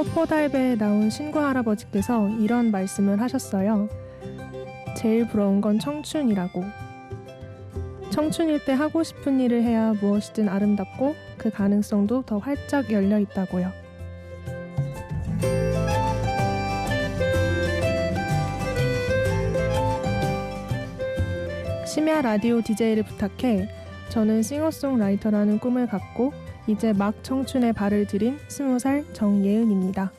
컵보달배에 나온 신구 할아버지께서 이런 말씀을 하셨어요. 제일 부러운 건 청춘이라고. 청춘일 때 하고 싶은 일을 해야 무엇이든 아름답고 그 가능성도 더 활짝 열려 있다고요. 심야 라디오 DJ를 부탁해. 저는 싱어송라이터라는 꿈을 갖고 이제 막 청춘에 발을 들인 20살 정예은입니다.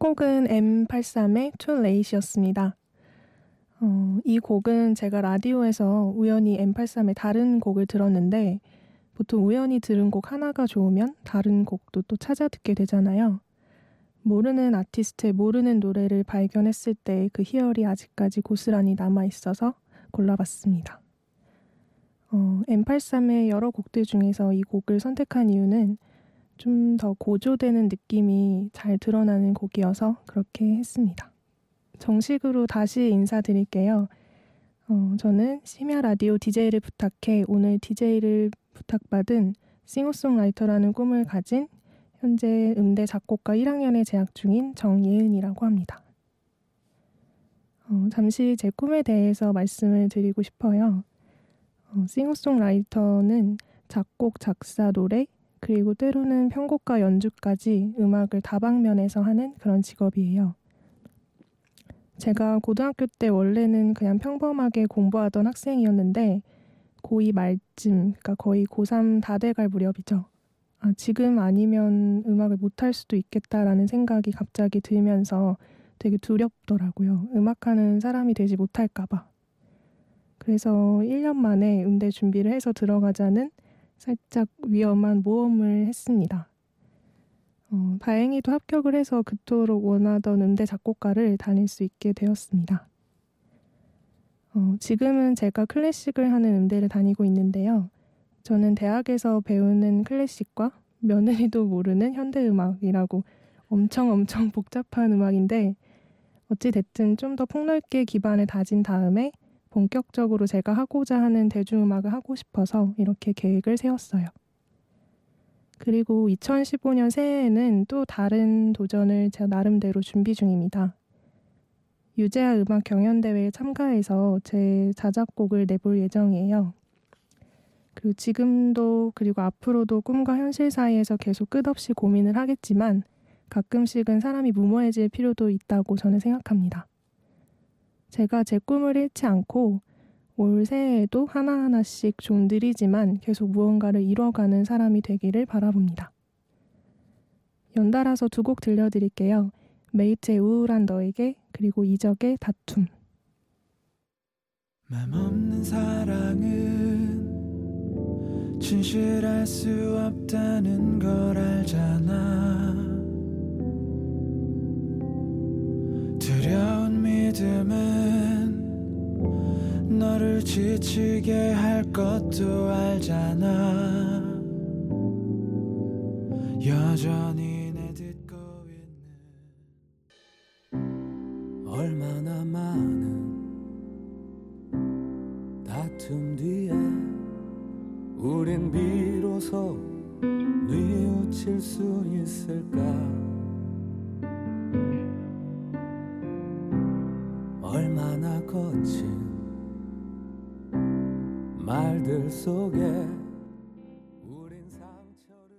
곡은 M83의 Too Late이었습니다. 이 곡은 제가 라디오에서 우연히 M83의 다른 곡을 들었는데 보통 우연히 들은 곡 하나가 좋으면 다른 곡도 또 찾아 듣게 되잖아요. 모르는 아티스트의 모르는 노래를 발견했을 때 그 희열이 아직까지 고스란히 남아있어서 골라봤습니다. M83의 여러 곡들 중에서 이 곡을 선택한 이유는 좀 더 고조되는 느낌이 잘 드러나는 곡이어서 그렇게 했습니다. 정식으로 다시 인사드릴게요. 저는 심야 라디오 DJ를 부탁해 오늘 DJ를 부탁받은 싱어송라이터라는 꿈을 가진 현재 음대 작곡과 1학년에 재학 중인 정예은이라고 합니다. 잠시 제 꿈에 대해서 말씀을 드리고 싶어요. 싱어송라이터는 작곡, 작사, 노래, 그리고 때로는 편곡과 연주까지 음악을 다방면에서 하는 그런 직업이에요. 제가 고등학교 때 원래는 그냥 평범하게 공부하던 학생이었는데 고2 말쯤, 그러니까 거의 고3 다 돼갈 무렵이죠. 지금 아니면 음악을 못할 수도 있겠다라는 생각이 갑자기 들면서 되게 두렵더라고요. 음악하는 사람이 되지 못할까 봐. 그래서 1년 만에 음대 준비를 해서 들어가자는 살짝 위험한 모험을 했습니다. 다행히도 합격을 해서 그토록 원하던 음대 작곡과를 다닐 수 있게 되었습니다. 지금은 제가 클래식을 하는 음대를 다니고 있는데요. 저는 대학에서 배우는 클래식과 며느리도 모르는 현대음악이라고 엄청 복잡한 음악인데 어찌됐든 좀 더 폭넓게 기반을 다진 다음에 본격적으로 제가 하고자 하는 대중음악을 하고 싶어서 이렇게 계획을 세웠어요. 그리고 2015년 새해에는 또 다른 도전을 제 나름대로 준비 중입니다. 유재하 음악 경연대회에 참가해서 제 자작곡을 내볼 예정이에요. 그리고 지금도 그리고 앞으로도 꿈과 현실 사이에서 계속 끝없이 고민을 하겠지만 가끔씩은 사람이 무모해질 필요도 있다고 저는 생각합니다. 제가 제 꿈을 잃지 않고 올 새해에도 하나하나씩 좀 느리지만 계속 무언가를 이뤄가는 사람이 되기를 바라봅니다. 연달아서 두 곡 들려드릴게요. 메이트의 우울한 너에게 그리고 이적의 다툼. 맘없는 사랑은 진실할 수 없다는 걸 알잖아. 두려운 믿음은 너를 지치게 할 것도 알잖아. 여전히 내 듣고 있는 얼마나 많은 다툼 뒤에 우린 비로소 뉘우칠 수 있을까. 얼마나 거친 말들 속에 우린 상처를.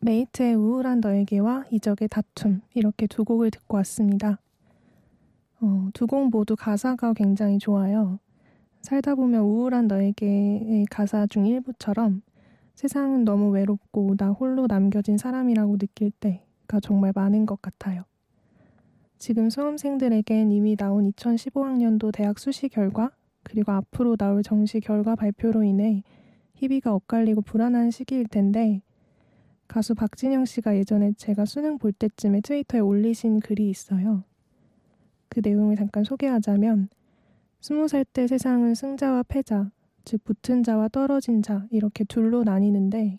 메이트의 우울한 너에게와 이적의 다툼, 이렇게 두 곡을 듣고 왔습니다. 두 곡 모두 가사가 굉장히 좋아요. 살다 보면 우울한 너에게의 가사 중 일부처럼 세상은 너무 외롭고 나 홀로 남겨진 사람이라고 느낄 때가 정말 많은 것 같아요. 지금 수험생들에겐 이미 나온 2015학년도 대학 수시 결과 그리고 앞으로 나올 정시 결과 발표로 인해 희비가 엇갈리고 불안한 시기일 텐데 가수 박진영 씨가 예전에 제가 수능 볼 때쯤에 트위터에 올리신 글이 있어요. 그 내용을 잠깐 소개하자면 20살 때 세상은 승자와 패자, 즉 붙은 자와 떨어진 자 이렇게 둘로 나뉘는데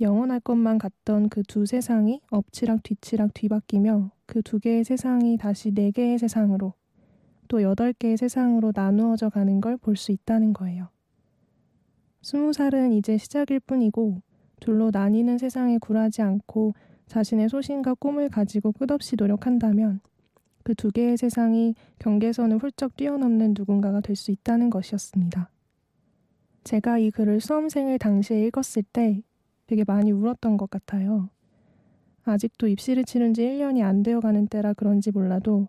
영원할 것만 같던 그 두 세상이 엎치락 뒤치락 뒤바뀌며 그 두 개의 세상이 다시 네 개의 세상으로 또 8개의 세상으로 나누어져 가는 걸 볼 수 있다는 거예요. 20살은 이제 시작일 뿐이고 둘로 나뉘는 세상에 굴하지 않고 자신의 소신과 꿈을 가지고 끝없이 노력한다면 그 두 개의 세상이 경계선을 훌쩍 뛰어넘는 누군가가 될 수 있다는 것이었습니다. 제가 이 글을 수험생을 당시에 읽었을 때 되게 많이 울었던 것 같아요. 아직도 입시를 치른 지 1년이 안 되어가는 때라 그런지 몰라도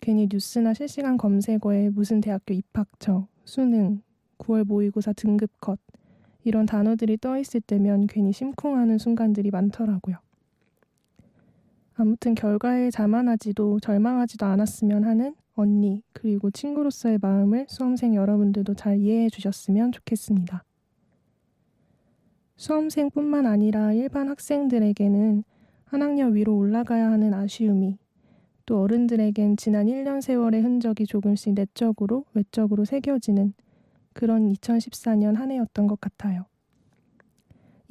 괜히 뉴스나 실시간 검색어에 무슨 대학교 입학처, 수능, 9월 모의고사 등급 컷 이런 단어들이 떠있을 때면 괜히 심쿵하는 순간들이 많더라고요. 아무튼 결과에 자만하지도 절망하지도 않았으면 하는 언니 그리고 친구로서의 마음을 수험생 여러분들도 잘 이해해 주셨으면 좋겠습니다. 수험생뿐만 아니라 일반 학생들에게는 한 학년 위로 올라가야 하는 아쉬움이 또 어른들에겐 지난 1년 세월의 흔적이 조금씩 내적으로 외적으로 새겨지는 그런 2014년 한 해였던 것 같아요.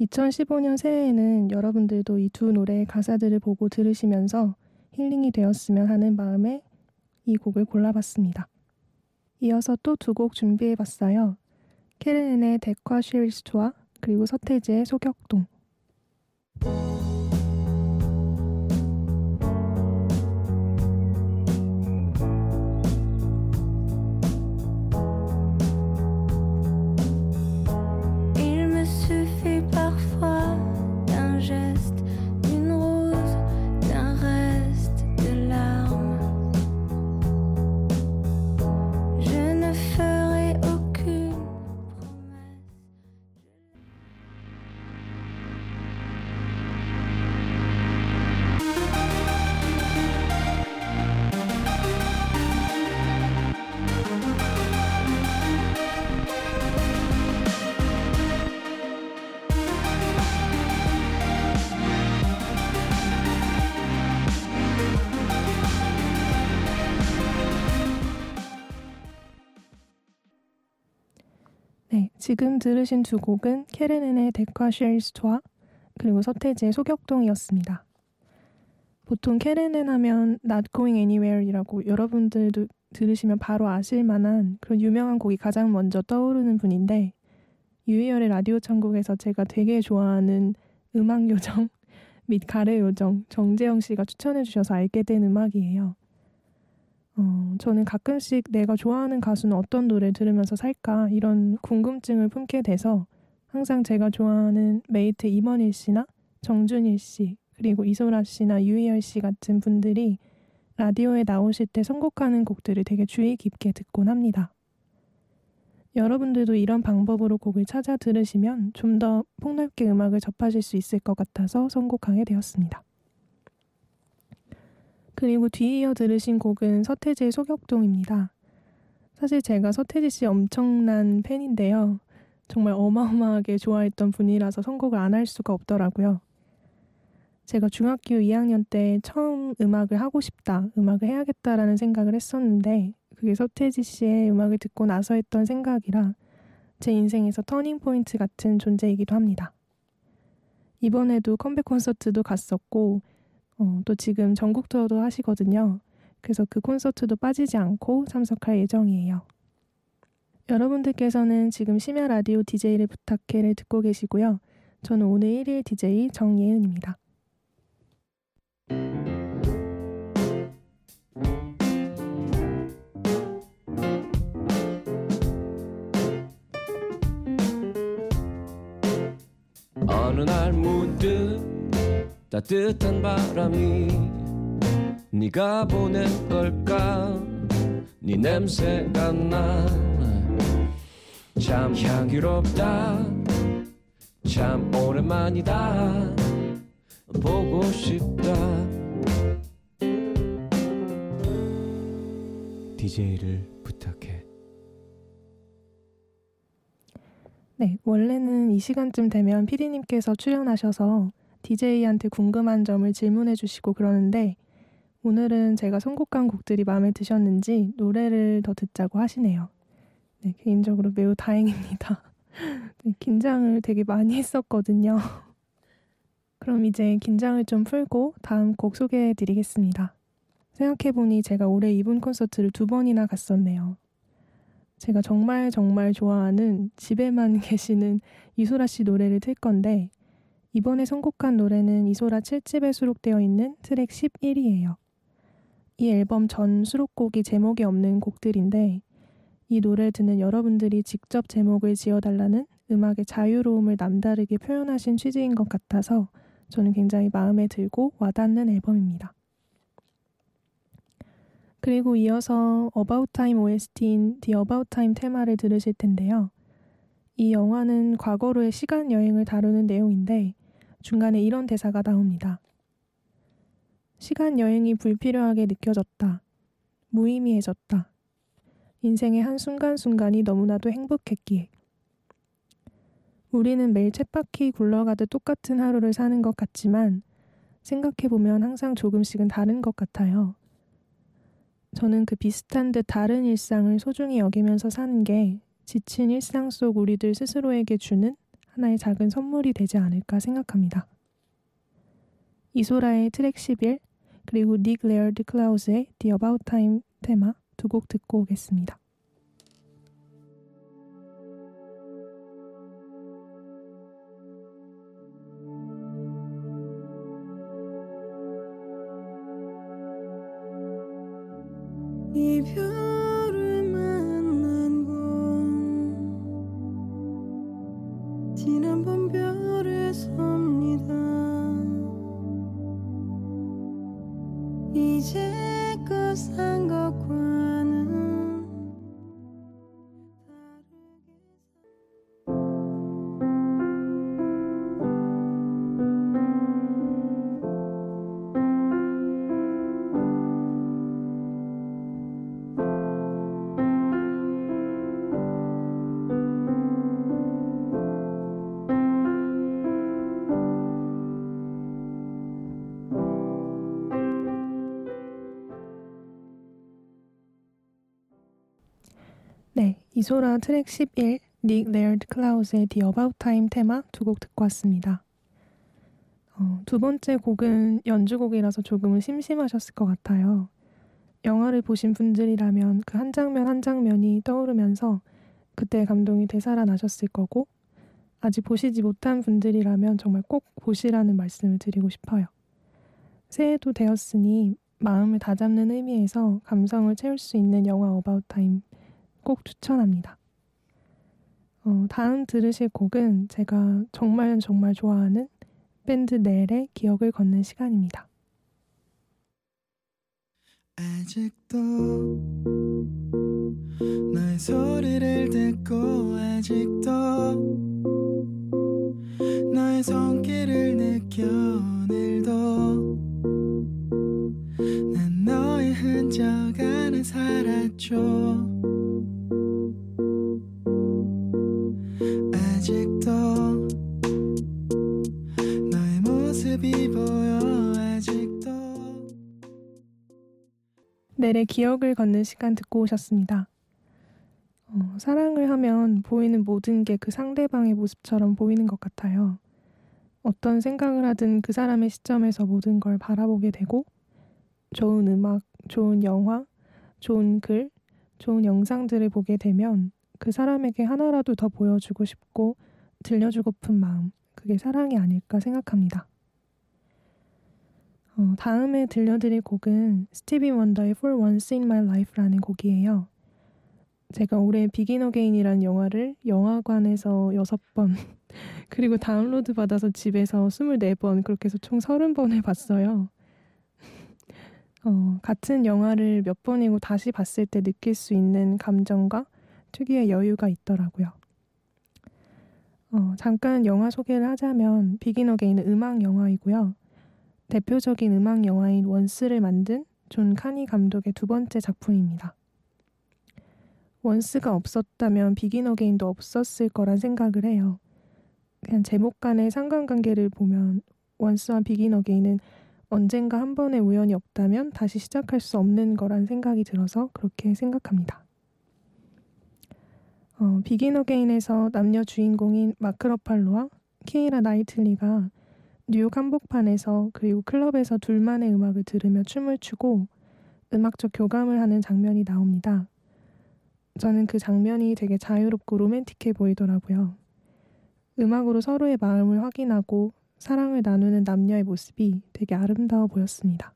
2015년 새해에는 여러분들도 이 두 노래의 가사들을 보고 들으시면서 힐링이 되었으면 하는 마음에 이 곡을 골라봤습니다. 이어서 또 두 곡 준비해봤어요. 케린의 데콰 쉴스트와 그리고 서태지의 소격동. 지금 들으신 두 곡은 케르넨의 데콰 쉘스트와 그리고 서태지의 소격동이었습니다. 보통 케르넨 하면 Not Going Anywhere이라고 여러분들도 들으시면 바로 아실 만한 그런 유명한 곡이 가장 먼저 떠오르는 분인데 유희열의 라디오 천국에서 제가 되게 좋아하는 음악 요정 및 가래 요정 정재영 씨가 추천해 주셔서 알게 된 음악이에요. 저는 가끔씩 내가 좋아하는 가수는 어떤 노래 들으면서 살까 이런 궁금증을 품게 돼서 항상 제가 좋아하는 메이트 임원일 씨나 정준일 씨 그리고 이소라 씨나 유희열 씨 같은 분들이 라디오에 나오실 때 선곡하는 곡들을 되게 주의 깊게 듣곤 합니다. 여러분들도 이런 방법으로 곡을 찾아 들으시면 좀 더 폭넓게 음악을 접하실 수 있을 것 같아서 선곡하게 되었습니다. 그리고 뒤이어 들으신 곡은 서태지의 소격동입니다. 사실 제가 서태지 씨 엄청난 팬인데요. 정말 어마어마하게 좋아했던 분이라서 선곡을 안 할 수가 없더라고요. 제가 중학교 2학년 때 처음 음악을 하고 싶다, 음악을 해야겠다라는 생각을 했었는데 그게 서태지 씨의 음악을 듣고 나서 했던 생각이라 제 인생에서 터닝포인트 같은 존재이기도 합니다. 이번에도 컴백 콘서트도 갔었고 또 지금 전국 투어도 하시거든요. 그래서 그 콘서트도 빠지지 않고 참석할 예정이에요. 여러분들께서는 지금 심야 라디오 DJ를 부탁해를 듣고 계시고요. 저는 오늘 1일 DJ 정예은입니다. 어느 날 문득 따뜻한 바람이 네가 보낸 걸까 네 냄새가 나 참 향기롭다 참 오랜만이다 보고 싶다 DJ를 부탁해 네, 원래는 이 시간쯤 되면 PD님께서 출연하셔서 DJ한테 궁금한 점을 질문해 주시고 그러는데 오늘은 제가 선곡한 곡들이 마음에 드셨는지 노래를 더 듣자고 하시네요. 네, 개인적으로 매우 다행입니다. 네, 긴장을 되게 많이 했었거든요. 그럼 이제 긴장을 좀 풀고 다음 곡 소개해 드리겠습니다. 생각해보니 제가 올해 이분 콘서트를 2번이나 갔었네요. 제가 정말 좋아하는 집에만 계시는 이소라 씨 노래를 틀 건데 이번에 선곡한 노래는 이소라 7집에 수록되어 있는 트랙 11이에요. 이 앨범 전 수록곡이 제목이 없는 곡들인데 이 노래를 듣는 여러분들이 직접 제목을 지어달라는 음악의 자유로움을 남다르게 표현하신 취지인 것 같아서 저는 굉장히 마음에 들고 와닿는 앨범입니다. 그리고 이어서 About Time OST인 The About Time 테마를 들으실 텐데요. 이 영화는 과거로의 시간 여행을 다루는 내용인데 중간에 이런 대사가 나옵니다. 시간 여행이 불필요하게 느껴졌다. 무의미해졌다. 인생의 한 순간순간이 너무나도 행복했기에. 우리는 매일 쳇바퀴 굴러가듯 똑같은 하루를 사는 것 같지만 생각해보면 항상 조금씩은 다른 것 같아요. 저는 그 비슷한 듯 다른 일상을 소중히 여기면서 사는 게 지친 일상 속 우리들 스스로에게 주는 하나의 작은 선물이 되지 않을까 생각합니다. 이소라의 트랙 11 그리고 닉 레어드 클라우스의 The About Time 테마 두 곡 듣고 오겠습니다. 이별을 만난 건 지난번 별의 섭니다. 이제껏 산 것과는 이소라 트랙 11, 닉 레어드 클라우스의 The About Time 테마 두 곡 듣고 왔습니다. 두 번째 곡은 연주곡이라서 조금은 심심하셨을 것 같아요. 영화를 보신 분들이라면 그 한 장면 한 장면이 떠오르면서 그때 감동이 되살아나셨을 거고 아직 보시지 못한 분들이라면 정말 꼭 보시라는 말씀을 드리고 싶어요. 새해도 되었으니 마음을 다잡는 의미에서 감성을 채울 수 있는 영화 About Time 꼭 추천합니다. 다음 들으실 곡은 제가 정말 좋아하는 밴드 넬의 기억을 걷는 시간입니다. 아직도 너의 소리를 듣고 아직도 너의 손길을 느껴 오늘도 난 너의 흔적 안에 살았죠. 아직도 너의 모습이 보여 아직도 넬의 기억을 걷는 시간 듣고 오셨습니다. 사랑을 하면 보이는 모든 게 그 상대방의 모습처럼 보이는 것 같아요. 어떤 생각을 하든 그 사람의 시점에서 모든 걸 바라보게 되고 좋은 음악, 좋은 영화, 좋은 글, 좋은 영상들을 보게 되면 그 사람에게 하나라도 더 보여주고 싶고 들려주고픈 마음, 그게 사랑이 아닐까 생각합니다. 다음에 들려드릴 곡은 스티비 원더의 For Once in My Life라는 곡이에요. 제가 올해 비긴 어게인이라는 영화를 영화관에서 6번 그리고 다운로드 받아서 집에서 24번 그렇게 해서 총 30번을 봤어요. 같은 영화를 몇 번이고 다시 봤을 때 느낄 수 있는 감정과 특유의 여유가 있더라고요. 잠깐 영화 소개를 하자면 비긴 어게인은 음악 영화이고요. 대표적인 음악 영화인 원스를 만든 존 카니 감독의 두 번째 작품입니다. 원스가 없었다면 비긴 어게인도 없었을 거란 생각을 해요. 그냥 제목 간의 상관관계를 보면 원스와 비긴 어게인은 언젠가 한 번의 우연이 없다면 다시 시작할 수 없는 거란 생각이 들어서 그렇게 생각합니다. 비긴 어게인에서 남녀 주인공인 마크 러팔로와 케이라 나이틀리가 뉴욕 한복판에서 그리고 클럽에서 둘만의 음악을 들으며 춤을 추고 음악적 교감을 하는 장면이 나옵니다. 저는 그 장면이 되게 자유롭고 로맨틱해 보이더라고요. 음악으로 서로의 마음을 확인하고 사랑을 나누는 남녀의 모습이 되게 아름다워 보였습니다.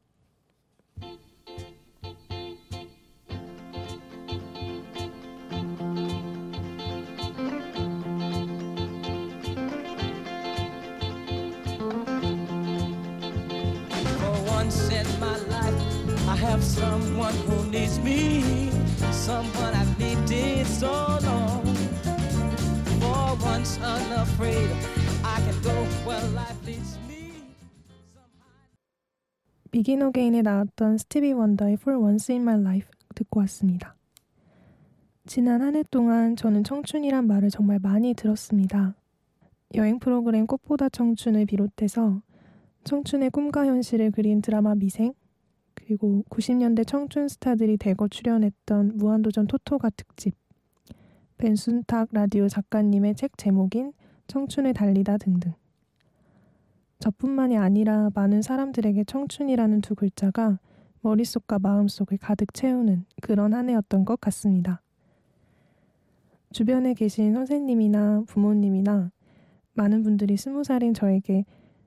Have someone who needs me, someone I've needed so long. For once unafraid, I can go where life leads me. Begin Again에 나왔던 스티비 원더의 For Once in My Life 듣고 왔습니다. 지난 한 해 동안 저는 청춘이란 말을 정말 많이 들었습니다. 여행 프로그램 꽃보다 청춘을 비롯해서 청춘의 꿈과 현실을 그린 드라마 미생, 그리고 90년대 청춘 스타들이 대거 출연했던 무한도전 토토가 특집, 벤순탁 라디오 작가님의 책 제목인 청춘을 달리다 등등. 저뿐만이 아니라 많은 사람들에게 청춘이라는 두 글자가 머릿속과 마음속을 가득 채우는 그런 한 해였던 것 같습니다. 주변에 계신 선생님이나 부모님이나 많은 분들이 20살인 저에게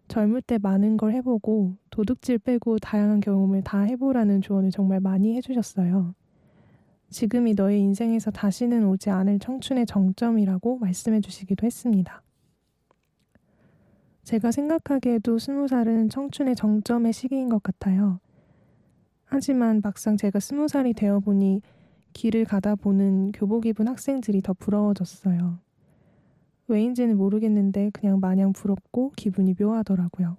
젊을 때 많은 걸 해보고 도둑질 빼고 다양한 경험을 다 해보라는 조언을 정말 많이 해주셨어요. 지금이 너의 인생에서 다시는 오지 않을 청춘의 정점이라고 말씀해 주시기도 했습니다. 제가 생각하기에도 20살은 청춘의 정점의 시기인 것 같아요. 하지만 막상 제가 20살이 되어보니 길을 가다 보는 교복 입은 학생들이 더 부러워졌어요. 왜인지는 모르겠는데 그냥 마냥 부럽고 기분이 묘하더라고요.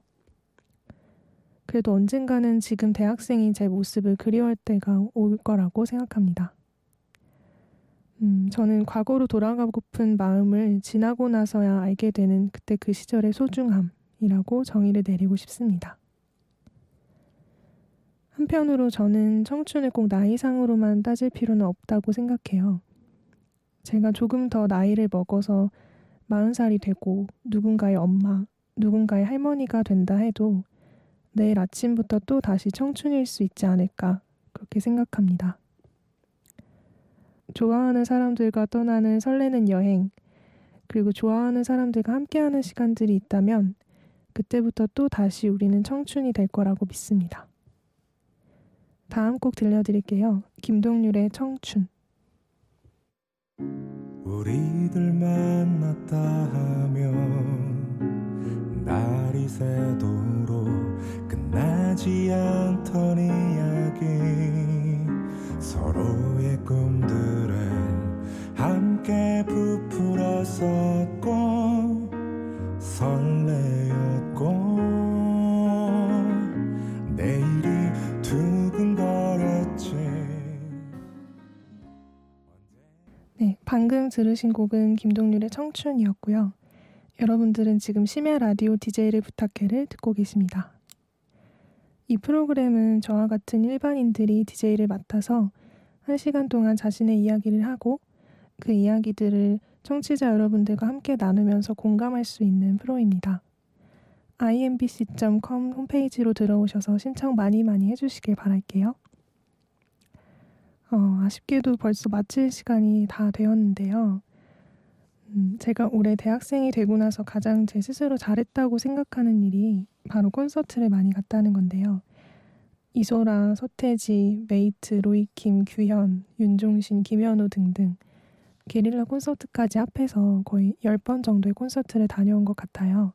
그래도 언젠가는 지금 대학생인 제 모습을 그리워할 때가 올 거라고 생각합니다. 저는 과거로 돌아가고픈 마음을 지나고 나서야 알게 되는 그때 그 시절의 소중함이라고 정의를 내리고 싶습니다. 한편으로 저는 청춘을 꼭 나이상으로만 따질 필요는 없다고 생각해요. 제가 조금 더 나이를 먹어서 40살이 되고 누군가의 엄마, 누군가의 할머니가 된다 해도 내일 아침부터 또 다시 청춘일 수 있지 않을까 그렇게 생각합니다. 좋아하는 사람들과 떠나는 설레는 여행, 그리고 좋아하는 사람들과 함께하는 시간들이 있다면 그때부터 또 다시 우리는 청춘이 될 거라고 믿습니다. 다음 곡 들려드릴게요. 김동률의 청춘. 우리들 만났다 하면 날이 새도록 끝나지 않던 이야기, 서로의 꿈들을 함께 부풀었었고 설레었고 내일이 두근거렸지. 네, 방금 들으신 곡은 김동률의 청춘이었고요. 여러분들은 지금 심야 라디오 DJ를 부탁해를 듣고 계십니다. 이 프로그램은 저와 같은 일반인들이 DJ를 맡아서 1시간 동안 자신의 이야기를 하고 그 이야기들을 청취자 여러분들과 함께 나누면서 공감할 수 있는 프로입니다. imbc.com 홈페이지로 들어오셔서 신청 많이 해주시길 바랄게요. 아쉽게도 벌써 마칠 시간이 다 되었는데요. 제가 올해 대학생이 되고 나서 가장 제 스스로 잘했다고 생각하는 일이 바로 콘서트를 많이 갔다는 건데요. 이소라, 서태지, 메이트, 로이킴, 규현, 윤종신, 김현우 등등 게릴라 콘서트까지 합해서 거의 10번 정도의 콘서트를 다녀온 것 같아요.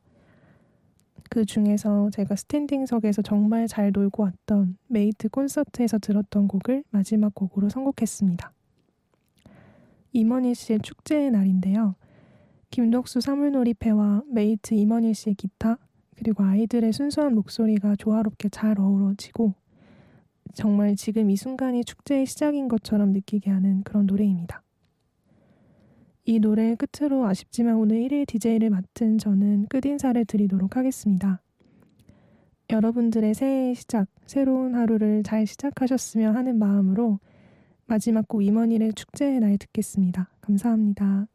그 중에서 제가 스탠딩석에서 정말 잘 놀고 왔던 메이트 콘서트에서 들었던 곡을 마지막 곡으로 선곡했습니다. 임원일 씨의 축제의 날인데요. 김덕수 사물놀이패와 메이트 임원일 씨의 기타, 그리고 아이들의 순수한 목소리가 조화롭게 잘 어우러지고 정말 지금 이 순간이 축제의 시작인 것처럼 느끼게 하는 그런 노래입니다. 이 노래의 끝으로 아쉽지만 오늘 1일 DJ를 맡은 저는 끝인사를 드리도록 하겠습니다. 여러분들의 새해의 시작, 새로운 하루를 잘 시작하셨으면 하는 마음으로 마지막 곡 임원일의 축제의 날 듣겠습니다. 감사합니다.